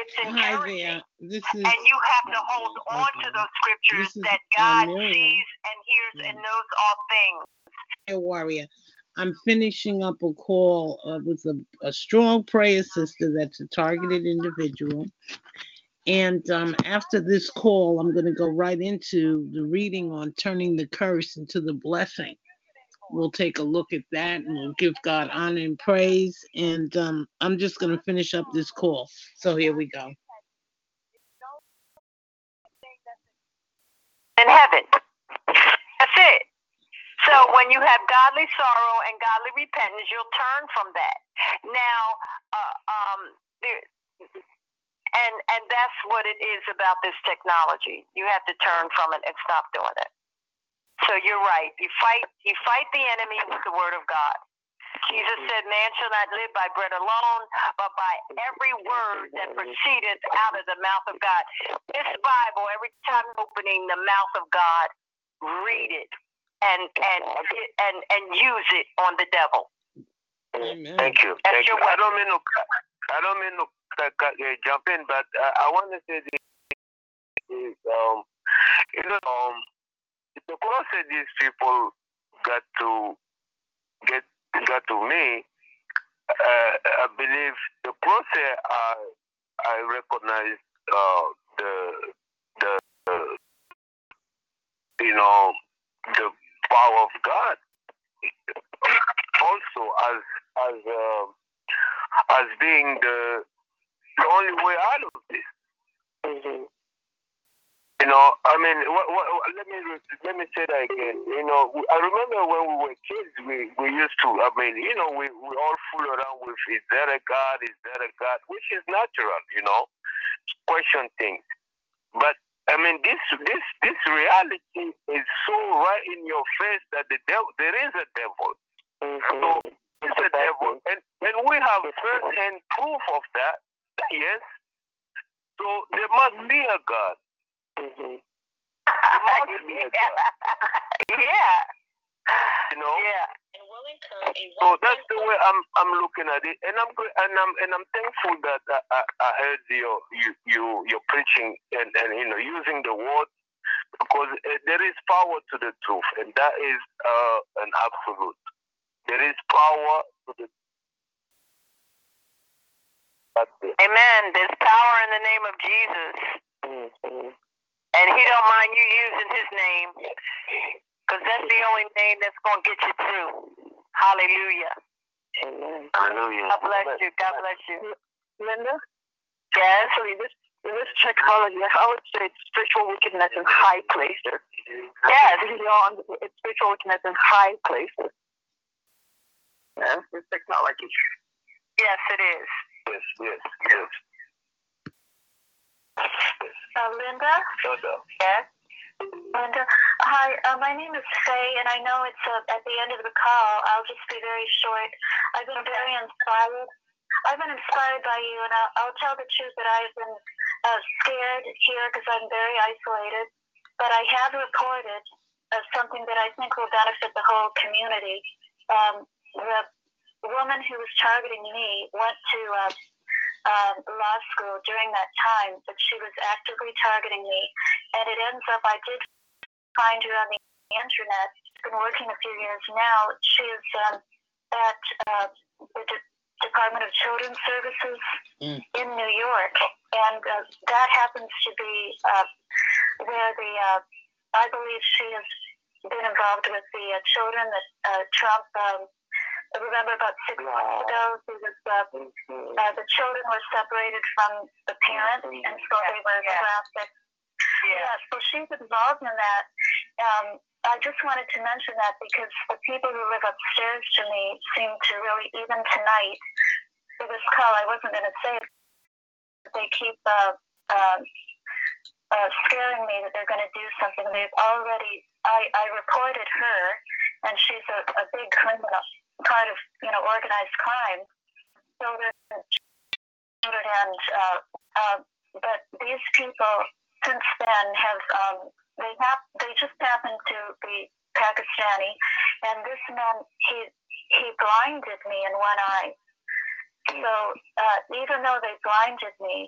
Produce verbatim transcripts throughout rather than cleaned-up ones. It's encouraging. Hi there. This is, and you have to hold on to those scriptures is, that God sees and hears and knows all things. Hey, warrior. I'm finishing up a call uh, with a, a strong prayer sister that's a targeted individual. And um, after this call, I'm going to go right into the reading on turning the curse into the blessing. We'll take a look at that and we'll give God honor and praise. And um, I'm just going to finish up this call. So here we go. In heaven. That's it. So when you have godly sorrow and godly repentance, you'll turn from that. Now, uh, um, there, and and that's what it is about this technology. You have to turn from it and stop doing it. So you're right. You fight you fight the enemy with the word of God. Jesus said, man shall not live by bread alone, but by every word that proceedeth out of the mouth of God. This Bible, every time opening the mouth of God, read it and and and, and use it on the devil. Amen. Thank you. That's Thank your you. I don't mean to I don't mean to uh, jump in, but uh, I want to say this is um you know um the closer these people got to get got to me, uh, I believe the closer I I recognize uh, the the uh, you know the power of God. Also, as as uh, as being the, the only way out of this. Mm-hmm. You know, I mean, what, what, let me let me say that again. You know, I remember when we were kids, we, we used to, I mean, you know, we, we all fool around with, is there a God, is there a God, which is natural, you know, question things. But, I mean, this this this reality is so right in your face that the devil, there is a devil. Mm-hmm. So, it's a devil. And, and we have first-hand proof of that, yes. So, there must be a God. Mm-hmm. Yeah. You know. Yeah. So that's the way I'm I'm looking at it, and I'm and I'm and I'm thankful that I, I, I heard your you you your preaching and, and you know using the word, because uh, there is power to the truth, and that is uh, an absolute. There is power to the. Amen. There's power in the name of Jesus. Mm-hmm. And he don't mind you using his name, because that's the only name that's going to get you through. Hallelujah. Amen. Hallelujah. God bless you. God bless you. Linda? Yes. So in this, in this technology, I would say it's spiritual wickedness in high places. Yes. It's spiritual wickedness in high places. Yes, it's technology. Yes, it is. Yes, yes, yes. Uh, Linda? Yes? Linda? Hi, uh, my name is Faye, and I know it's uh, at the end of the call. I'll just be very short. I've been very inspired. I've been inspired by you, and I'll, I'll tell the truth that I've been uh, scared here because I'm very isolated, but I have recorded uh, something that I think will benefit the whole community. Um, the woman who was targeting me went to... Uh, Um, law school during that time, but she was actively targeting me, and it ends up I did find her on the internet. She's been working a few years now. She is um, at uh, the De- Department of Children's Services mm. in New York, and uh, that happens to be uh, where the uh, I believe she has been involved with the uh, children that uh, Trump. Um, I remember about six months ago, was, uh, uh, the children were separated from the parents, and so they were trafficked. Yeah. yeah, so she's involved in that. Um, I just wanted to mention that because the people who live upstairs to me seem to really, even tonight, for this call, I wasn't going to say it, keep uh, uh, uh, scaring me that they're going to do something. They've already, I, I reported her, and she's a, a big criminal, part of, you know, organized crime. Children, children, and uh, uh, but these people since then have um, they have they just happened to be Pakistani, and this man he he blinded me in one eye. So uh, even though they blinded me,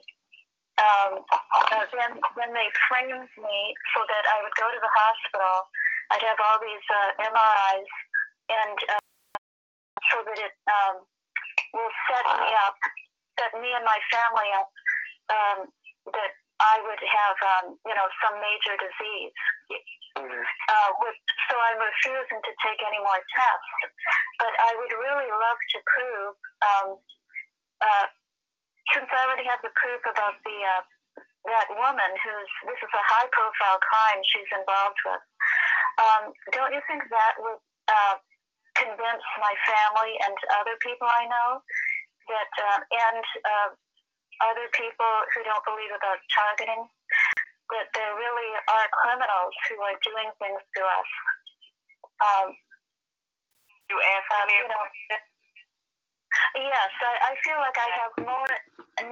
um, uh, then when they framed me so that I would go to the hospital, I'd have all these uh, M R Is, and uh, so that it um, will set me up, set me and my family up, um, that I would have um, you know some major disease. Mm-hmm. Uh, with, so I'm refusing to take any more tests. But I would really love to prove. Um, Uh, since I already have the proof about the uh, that woman who's this is a high-profile crime she's involved with, um, don't you think that would uh, convince my family and other people I know that uh, and uh, other people who don't believe about targeting that there really are criminals who are doing things to us? Um, you asked uh, me. You know, Yes, I, I feel like I have more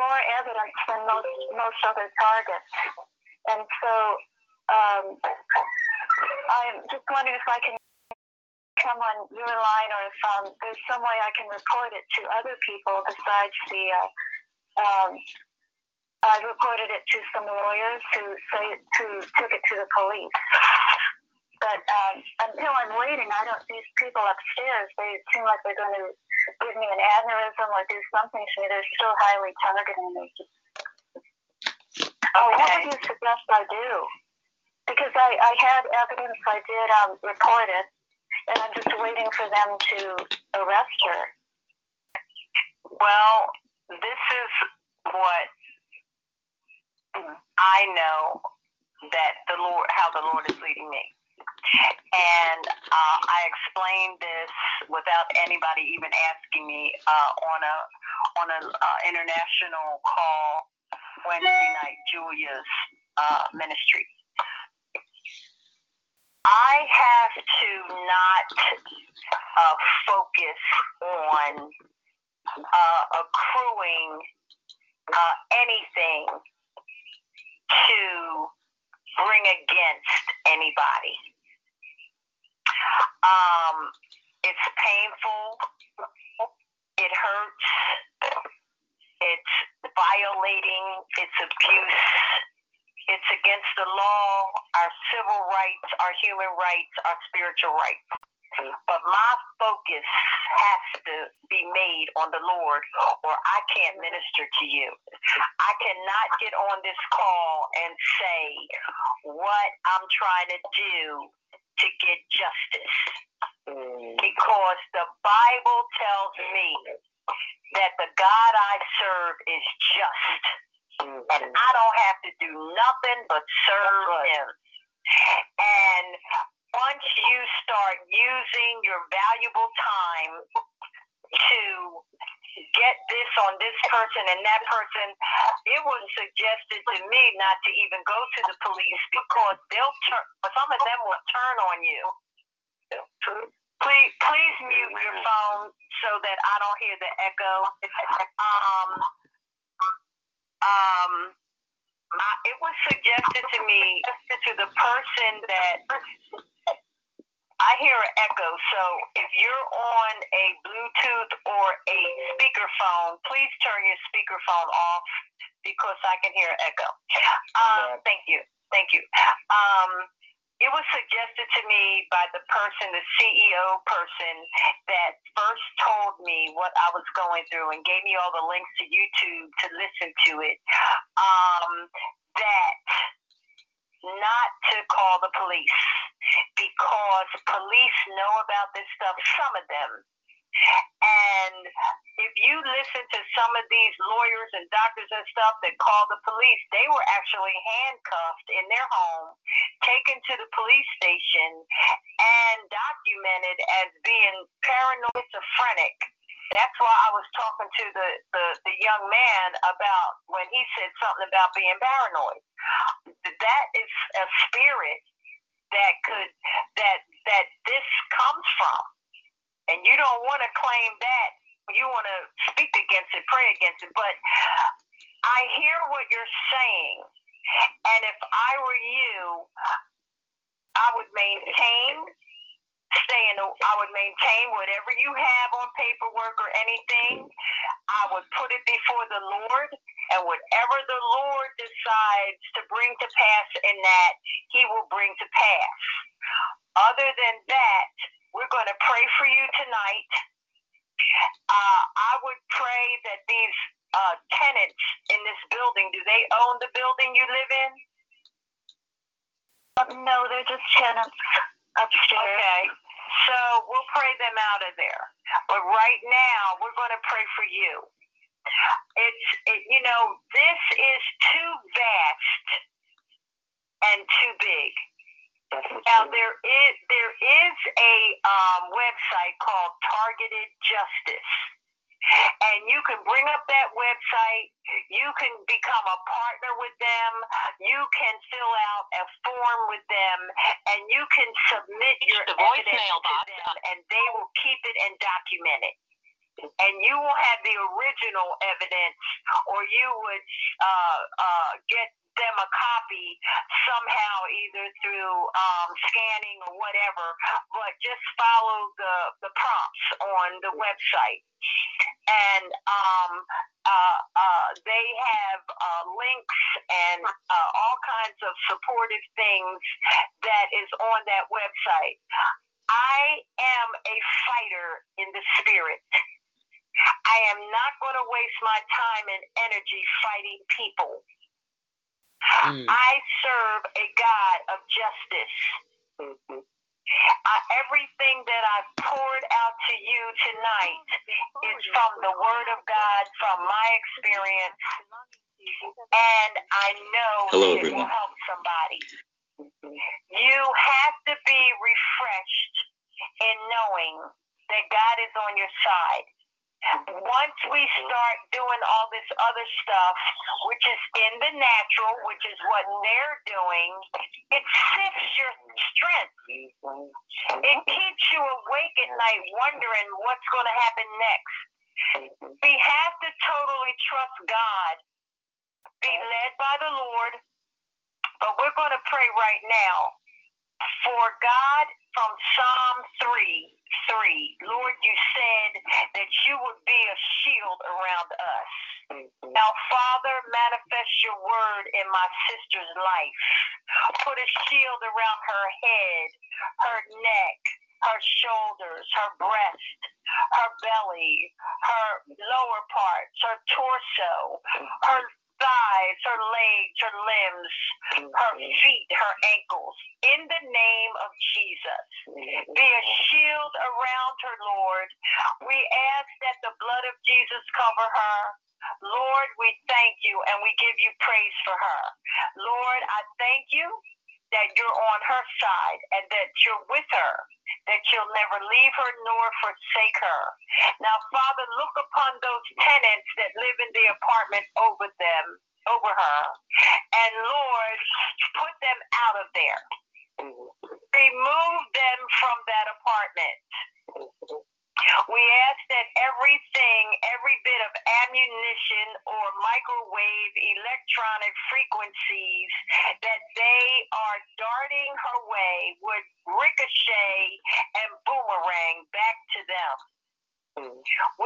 more evidence than most most other targets, and so um, I'm just wondering if I can come on your line, or if um, there's some way I can report it to other people besides the. Uh, um, I reported it to some lawyers who say who took it to the police. But um, until I'm waiting, I don't. These people upstairs, they seem like they're going to give me an aneurysm or do something to me. They're still highly targeting me. Okay. What would you suggest I do? Because I, I had evidence, I did um, report it, and I'm just waiting for them to arrest her. Well, this is what I know that the Lord, how the Lord is leading me. And uh, I explained this without anybody even asking me uh, on a on an uh, international call Wednesday night, Julia's uh, ministry. I have to not uh, focus on uh, accruing uh, anything to bring against anybody. Um, it's painful, it hurts, it's violating, it's abuse, it's against the law, our civil rights, our human rights, our spiritual rights. But my focus has to be made on the Lord, or I can't minister to you. I cannot get on this call and say what I'm trying to do to get justice, because the Bible tells me that the God I serve is just, and I don't have to do nothing but serve him. And once you start using your valuable time to get this on this person and that person, it was suggested to me not to even go to the police because they'll turn, some of them will turn on you. Please, please mute your phone so that I don't hear the echo. Um, um, I, it was suggested to me, to the person that, I hear an echo, so if you're on a Bluetooth or a speakerphone, please turn your speakerphone off because I can hear an echo. Um, thank you. Thank you. Um, it was suggested to me by the person, the C E O person, that first told me what I was going through and gave me all the links to YouTube to listen to it, um, that not to call the police. Because police know about this stuff, some of them. And if you listen to some of these lawyers and doctors and stuff that call the police, they were actually handcuffed in their home, taken to the police station, and documented as being paranoid schizophrenic That's why I was talking to the, the, the young man about when he said something about being paranoid. That is a spirit that could that that this comes from. And you don't want to claim that. You want to speak against it, pray against it. But I hear what you're saying. And if I were you, I would maintain... Stay in the, I would maintain whatever you have on paperwork or anything. I would put it before the Lord, and whatever the Lord decides to bring to pass in that, he will bring to pass. Other than that, we're going to pray for you tonight. Uh, I would pray that these uh, tenants in this building, do they own the building you live in? No, they're just tenants. Upstairs. Okay, so we'll pray them out of there. But right now, we're going to pray for you. It's, it, you know, this is too vast and too big. Now, there is there is a um, website called Targeted Justice. And you can bring up that website, you can become a partner with them, you can fill out a form with them, and you can submit your the evidence to them, and they will keep it and document it. And you will have the original evidence, or you would uh, uh, get them a copy somehow, either through um, scanning or whatever, but just follow the, the prompts on the website. And um, uh, uh, they have uh, links and uh, all kinds of supportive things that is on that website. I am a fighter in the spirit. I am not going to waste my time and energy fighting people. Mm. I serve a God of justice. Mm-hmm. Uh, everything that I've poured out to you tonight is from the Word of God, from my experience, and I know Hello, it everyone. will help somebody. You have to be refreshed in knowing that God is on your side. Once we start doing all this other stuff, which is in the natural, which is what they're doing, it sifts your strength. It keeps you awake at night wondering what's going to happen next. We have to totally trust God, be led by the Lord, but we're going to pray right now for God from Psalm three three. Lord, you said that you would be a shield around us. Now, Father, manifest your word in my sister's life. Put a shield around her head, her neck, her shoulders, her breast, her belly, her lower parts, her torso, her thighs, her legs, her limbs, her feet, her ankles. In the name of Jesus, be a shield around her, Lord. We ask that the blood of Jesus cover her. Lord, we thank you and we give you praise for her. Lord, I thank you that you're on her side and that you're with her, that you'll never leave her nor forsake her. Now, Father, look upon those tenants that live in the apartment over them, over her, and Lord, put them out of there. Remove them from that apartment. We ask that everything, every bit of ammunition or microwave electronic frequencies that they are darting her way would ricochet and boomerang back to them.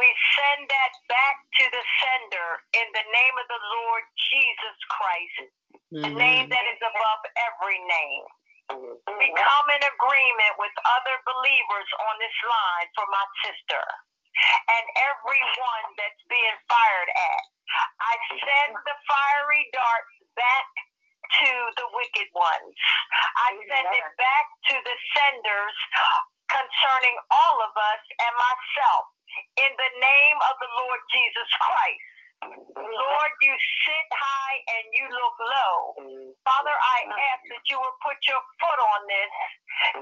We send that back to the sender in the name of the Lord Jesus Christ, mm-hmm. the name that is above every name. We come in agreement with other believers on this line for my sister and everyone that's being fired at. I send the fiery darts back to the wicked ones. I send it back to the senders concerning all of us and myself in the name of the Lord Jesus Christ. Lord, you sit high and you look low. Father, I ask that you will put your foot on this,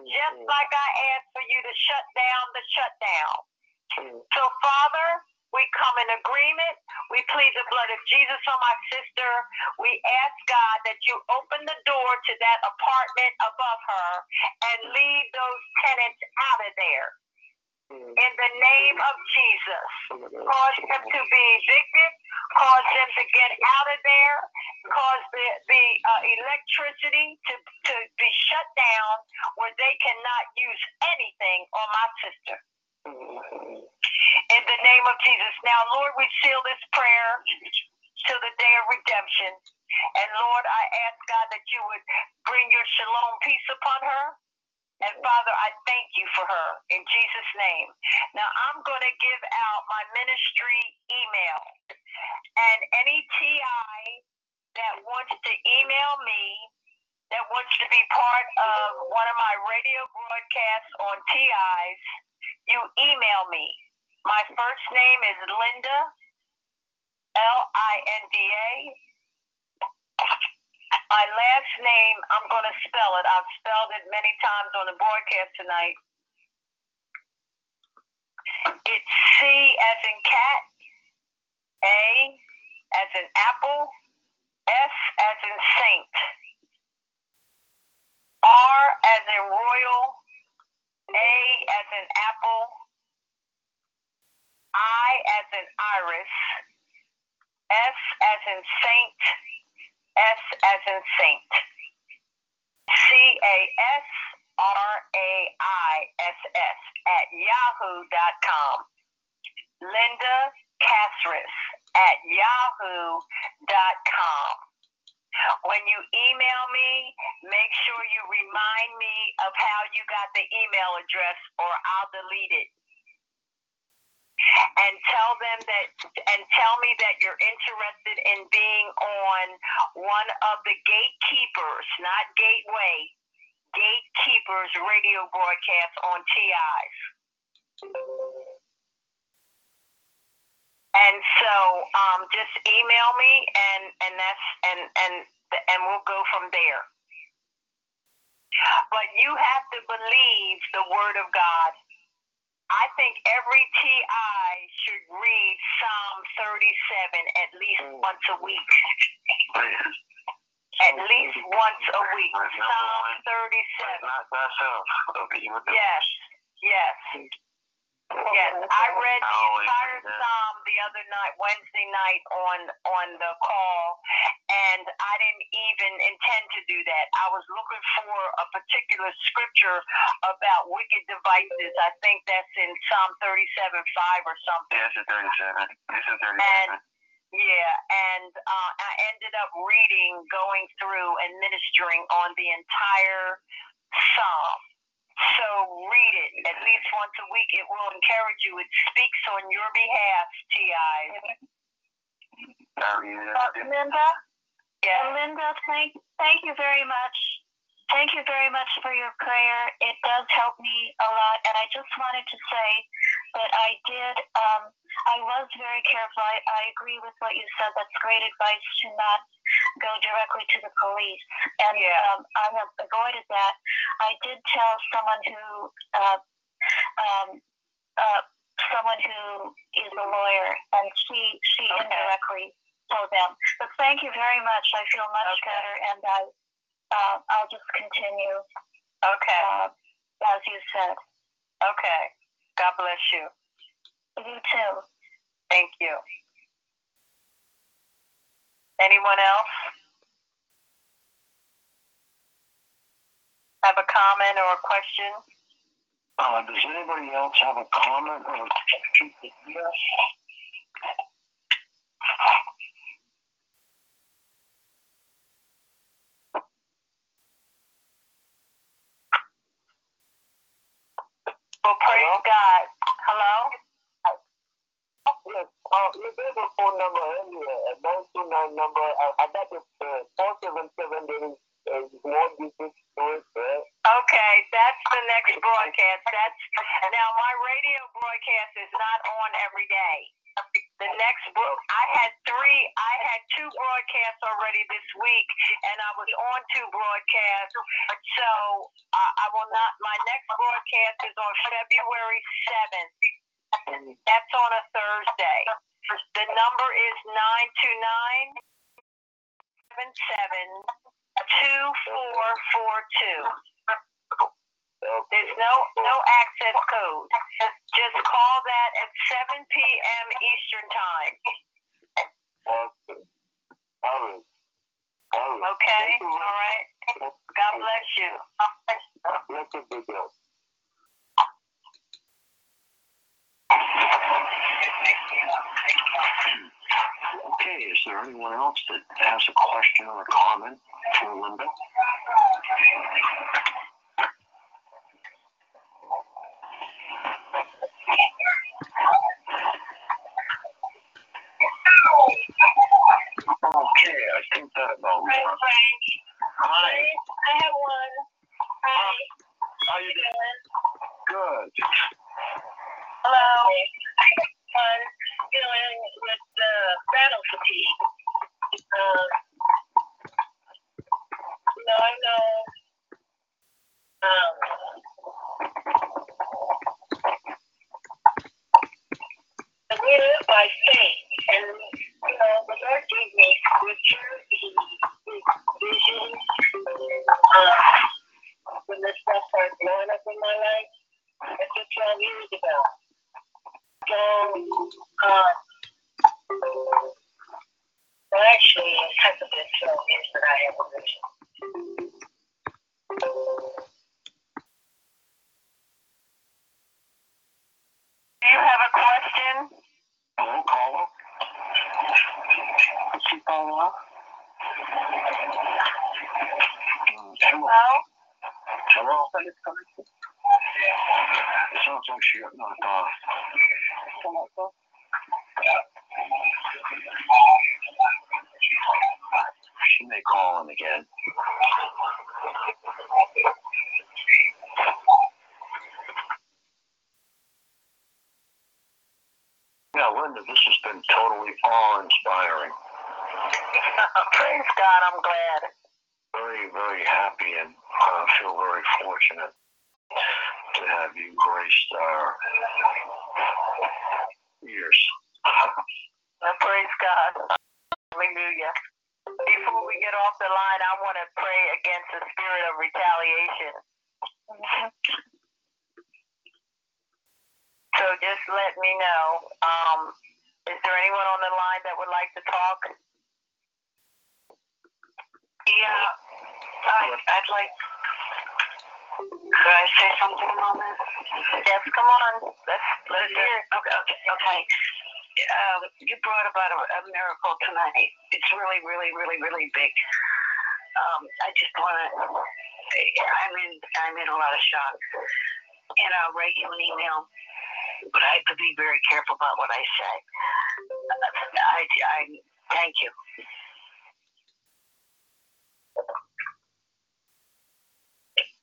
just like I asked for you to shut down the shutdown. So, Father, we come in agreement. We plead the blood of Jesus on my sister. We ask, God, that you open the door to that apartment above her and lead those tenants out of there. In the name of Jesus, cause them to be evicted, cause them to get out of there, cause the, the uh, electricity to, to be shut down where they cannot use anything on my sister. In the name of Jesus. Now, Lord, we seal this prayer till the day of redemption. And, Lord, I ask, God, that you would bring your shalom peace upon her. And, Father, I thank you for her in Jesus' name. Now, I'm going to give out my ministry email. And any T I that wants to email me, that wants to be part of one of my radio broadcasts on T I's, you email me. My first name is Linda, L I N D A. My last name, I'm going to spell it. I've spelled it many times on the broadcast tonight. It's C as in cat, A as in apple, S as in saint, R as in royal, A as in apple, I as in iris, S as in saint, S as in saint, C A S R A I S S, at yahoo dot com. Linda Casrais at yahoo dot com. When you email me, make sure you remind me of how you got the email address, or I'll delete it. And tell them that, and tell me that you're interested in being on one of the gatekeepers, not gateway, gatekeepers radio broadcasts on T I's. And so, um, just email me, and and that's and and and we'll go from there. But you have to believe the word of God. I think every T I should read Psalm thirty-seven at least mm. once a week. At least once a week. Psalm thirty-seven. Yes, yes. Yes, I read the entire Psalm the other night, Wednesday night, on, on the call, and I didn't even intend to do that. I was looking for a particular scripture about wicked devices. I think that's in Psalm thirty-seven five or something. Yeah, it's in thirty-seven. It's in thirty-seven. And, yeah, and uh, I ended up reading, going through, and ministering on the entire Psalm. So read it at least once a week. It will encourage you. It speaks on your behalf, T I. Uh, Linda? Yes. Uh, Linda, thank, thank you very much. Thank you very much for your prayer. It does help me a lot. And I just wanted to say that I did, um, I was very careful. I, I agree with what you said. That's great advice to not go directly to the police. And yeah. um, I have avoided that. I did tell someone who, uh, um, uh, someone who is a lawyer, and she, she okay. indirectly told them. But thank you very much. I feel much okay. better, and I, uh, I'll just continue. Okay. Uh, as you said. Okay. God bless you. You too. Thank you. Anyone else have a comment or a question? Uh, does anybody else have a comment or a question? Yes. Well, praise Hello? God. Hello? Yes, uh, you gave a phone number earlier, a nine two nine number. I, I got it uh, four seven seven. There is uh, more business to it. Okay, that's the next broadcast. That's now, my radio broadcast is not on every day. The next book, I had three, I had two broadcasts already this week, and I was on two broadcasts. So uh, I will not, my next broadcast is on February seventh. That's on a Thursday. The number is nine two nine, seven seven, two four four two. There's no no access code. Just call that at seven p.m. Eastern Time. Okay? All right. God bless you. Okay, is there anyone else that has a question or a comment for Linda? Okay, I think that about it. Hi. I have one. Hi. How are you doing? Good. Hello. I have one dealing with the battle fatigue. Um, you know, I know um, we live by faith, and you know, the Lord gave me scriptures, visions, um, when this stuff started blowing up in my life, it's just twelve years ago. So, um, well, actually, it hasn't been twelve years that I have a vision. Do you have a question? Hello, caller. Did she follow up? Hello? Hello? It sounds like she got knocked off. She may call in again. Yeah, Linda, this has been totally awe-inspiring. Praise God, I'm glad. Very, very happy, and I uh, feel very fortunate to have you graced our ears. Well, praise God. Hallelujah. Before we get off the line, I want to pray against the spirit of retaliation. Mm-hmm. So just let me know. Um, is there anyone on the line that would like to talk? Yeah. I, I'd like... Could I say something a moment? Yes, come on. Let's let's hear. Okay, okay, okay. Um, you brought about a, a miracle tonight. It's really, really, really, really big. Um, I just want to. I'm in. I'm in a lot of shock, and I'll write you an email. But I have to be very careful about what I say. I. I thank you.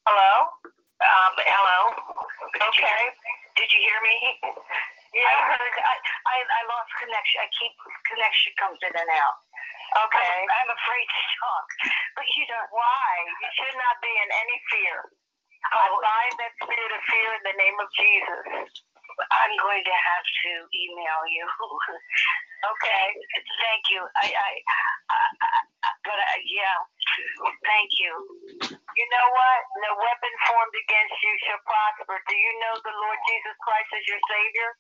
Hello? Um, hello? Did okay. You, did you hear me? Yeah. I heard. I, I, I lost connection. I keep, connection comes in and out. Okay. I'm, I'm afraid to talk. But you don't. Why? You should not be in any fear. Oh. I bind that spirit of fear in the name of Jesus. I'm going to have to email you. Okay. Thank you. I, I, I, I but I, yeah. Thank you. You know what? No weapon formed against you shall prosper. Do you know the Lord Jesus Christ as your Savior?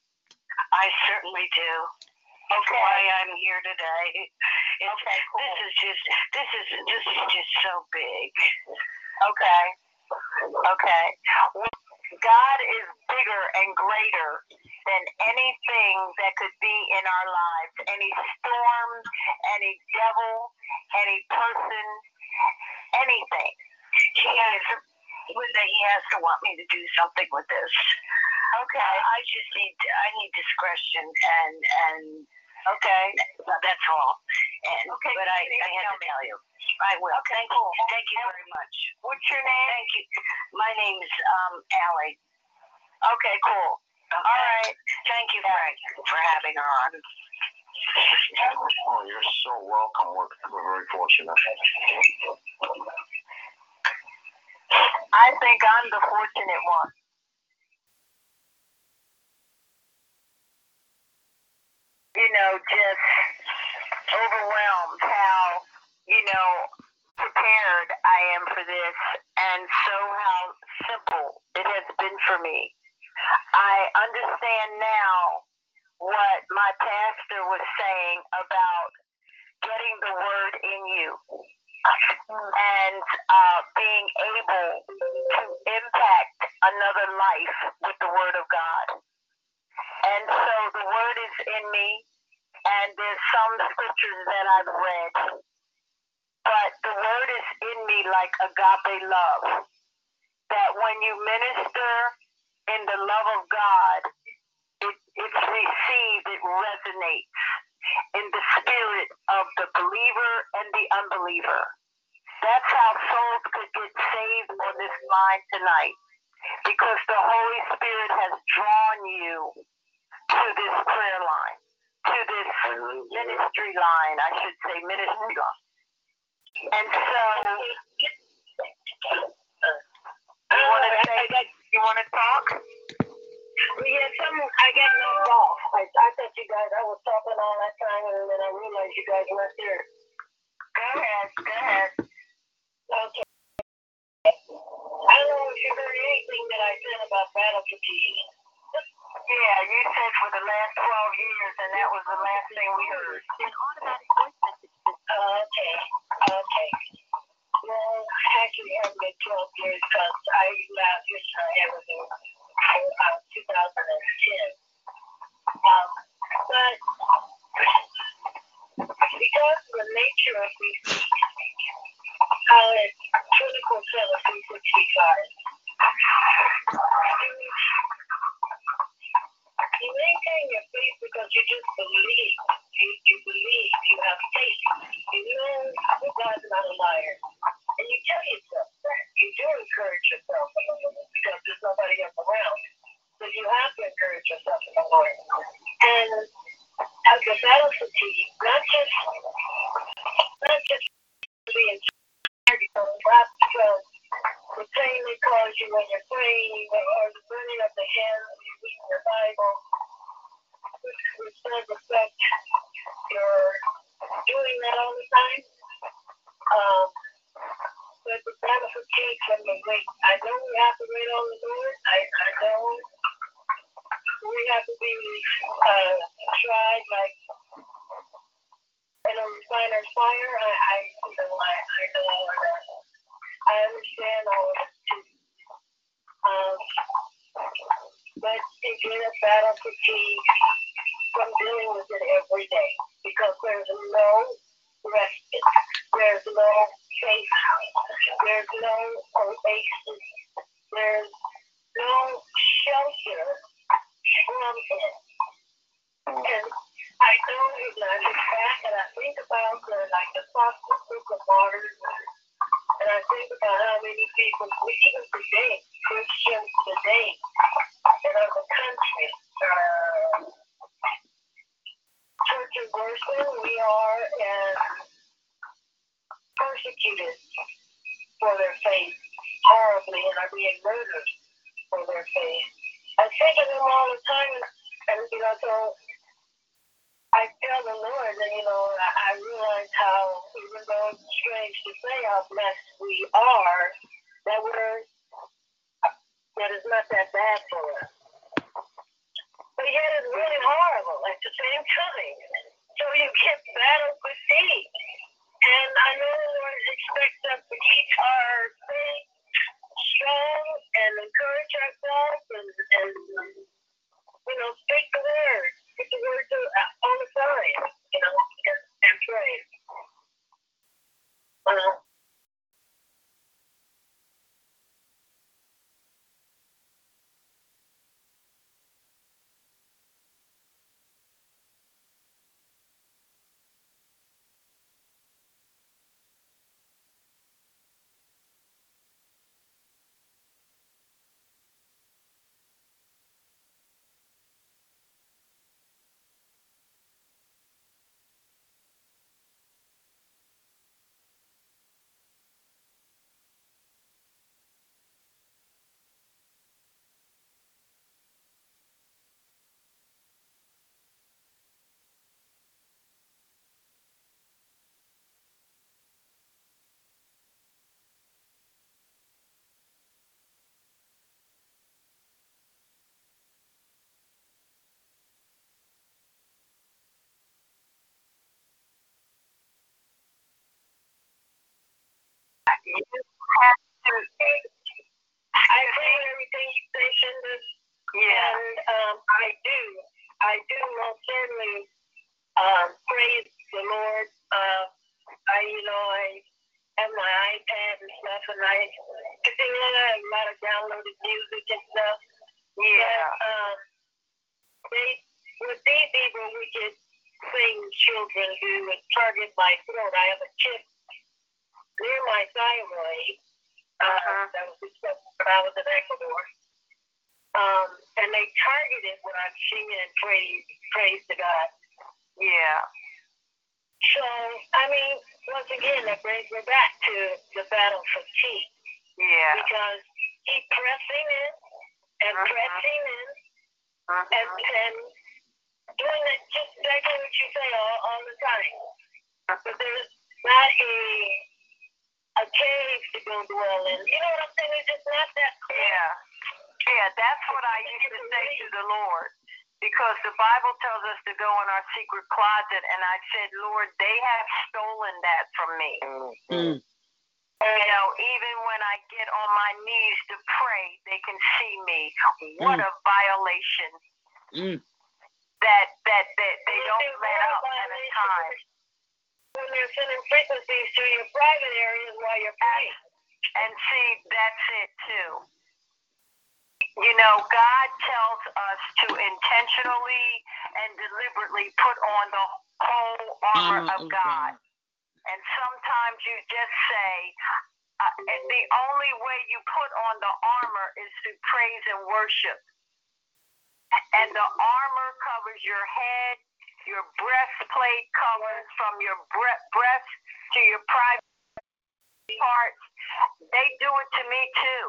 I certainly do. That's okay. Why I'm here today. It's, okay. Cool. This is just. This is. This is just so big. Okay. Okay. God is bigger and greater than anything that could be in our lives. Any storm, any devil, any person, anything. He has, Linda, he has to want me to do something with this. Okay. I just need, I need discretion and, and. Okay. That's all. And, okay. But I, I have to tell you. I will. Okay, thank, cool. Thank you very much. What's your name? Thank you. My name is um, Allie. Okay, cool. Okay. All right. Thank you, Frank, for having her on. Oh, you're so welcome. We're, we're very fortunate. I think I'm the fortunate one. you know, just overwhelmed how, you know, prepared I am for this, and so how simple it has been for me. I understand now what my pastor was saying about getting the word in you and uh, being able to impact another life with the word of God. And so the word is in me, and there's some scriptures that I've read, but the word is in me like agape love, that when you minister in the love of God, it, it's received, it resonates in the spirit of the believer and the unbeliever. That's how souls could get saved on this line tonight, because the Holy Spirit has drawn you to this prayer line, to this ministry line, I should say ministry line. And so, you want to say that? You want to talk? Yes, I'm, I got knocked off. I, I thought you guys, I was talking all that time, and then I realized you guys weren't there. Go ahead, go ahead. Okay. I don't know if you heard anything that I said about battle fatigue. Yeah, you said for the last twelve years, and that was the last thing we heard. An automatic voice message. Okay, okay. Well, actually, I haven't been twelve years because I left this time everything in about two thousand ten. Um, but because of the nature of these things, how it's critical to the three sixty-five, you, you maintain your faith because you just believe. You, you believe, you have faith. You know that God's not a liar. And you tell yourself that. You do encourage yourself in the Lord because there's nobody else around. So you have to encourage yourself in the Lord. And as a battle fatigue, not just not just being tired because the pain they cause you when you're praying, or the burning of the hands when you're reading your Bible, which does affect your doing that all the time. Um, but the battle fatigue from the weight. I know we have to wait on the Lord. I, I know we have to be uh, tried like in a refiner's fire. I, I you know I, I know all of that. I understand all of that too. Um, but it's in a battle fatigue from dealing with it every day, because there's no rest, there's no faith, there's no oasis, there's no shelter from it. And I know it not just that, and I think about the, like the fossil group of water, and I think about how many people, even today, Christians today, in other countries, uh, church and worship, we are uh, persecuted for their faith horribly, and are being murdered for their faith. I think of them all the time, and, and you know, so I tell the Lord, and you know, I, I realize how, even though it's strange to say how blessed we are, that we're, that it's not that bad for us. But yet it's really horrible at the same time. So you get battle fatigue. And I know the Lord expects us to keep our faith strong and encourage ourselves and, and you know, speak the word. Speak the word to uh, all the time, you know, and, and pray. Uh, You have to take, I believe everything you say, Linda. Yeah. And um, I do. I do most certainly um, praise the Lord. Uh, I, you know, I have my iPad and stuff, and I, I have a lot of downloaded music and stuff. Yeah. But, um, they, with these people, we could sing children who would target my throat. I have a chip near my thyroid. Uh-huh. That was discovered when I was in Ecuador. Um, and they targeted what I'm singing and praise, praise to God. Yeah. So, I mean, once again, that brings me back to the battle for teeth. Yeah. Because keep pressing in and uh-huh. pressing in uh-huh. and, and doing that, just exactly what you say all, all the time. Uh-huh. But there's not a... a cave to go dwell in. You know what I'm saying? It's just not that close. Yeah. Yeah, that's what I used to say to the Lord, because the Bible tells us to go in our secret closet, and I said, Lord, they have stolen that from me. Mm-hmm. You know, even when I get on my knees to pray, they can see me. What mm. a violation. Mm. That, that, that they don't let up at a time. When they're sending frequencies to your private areas while you're praying. And see, that's it too. You know, God tells us to intentionally and deliberately put on the whole armor um, of okay. God. And sometimes you just say, uh, and the only way you put on the armor is through praise and worship. And the armor covers your head. Your breastplate covers from your bre- breast to your private parts. They do it to me, too.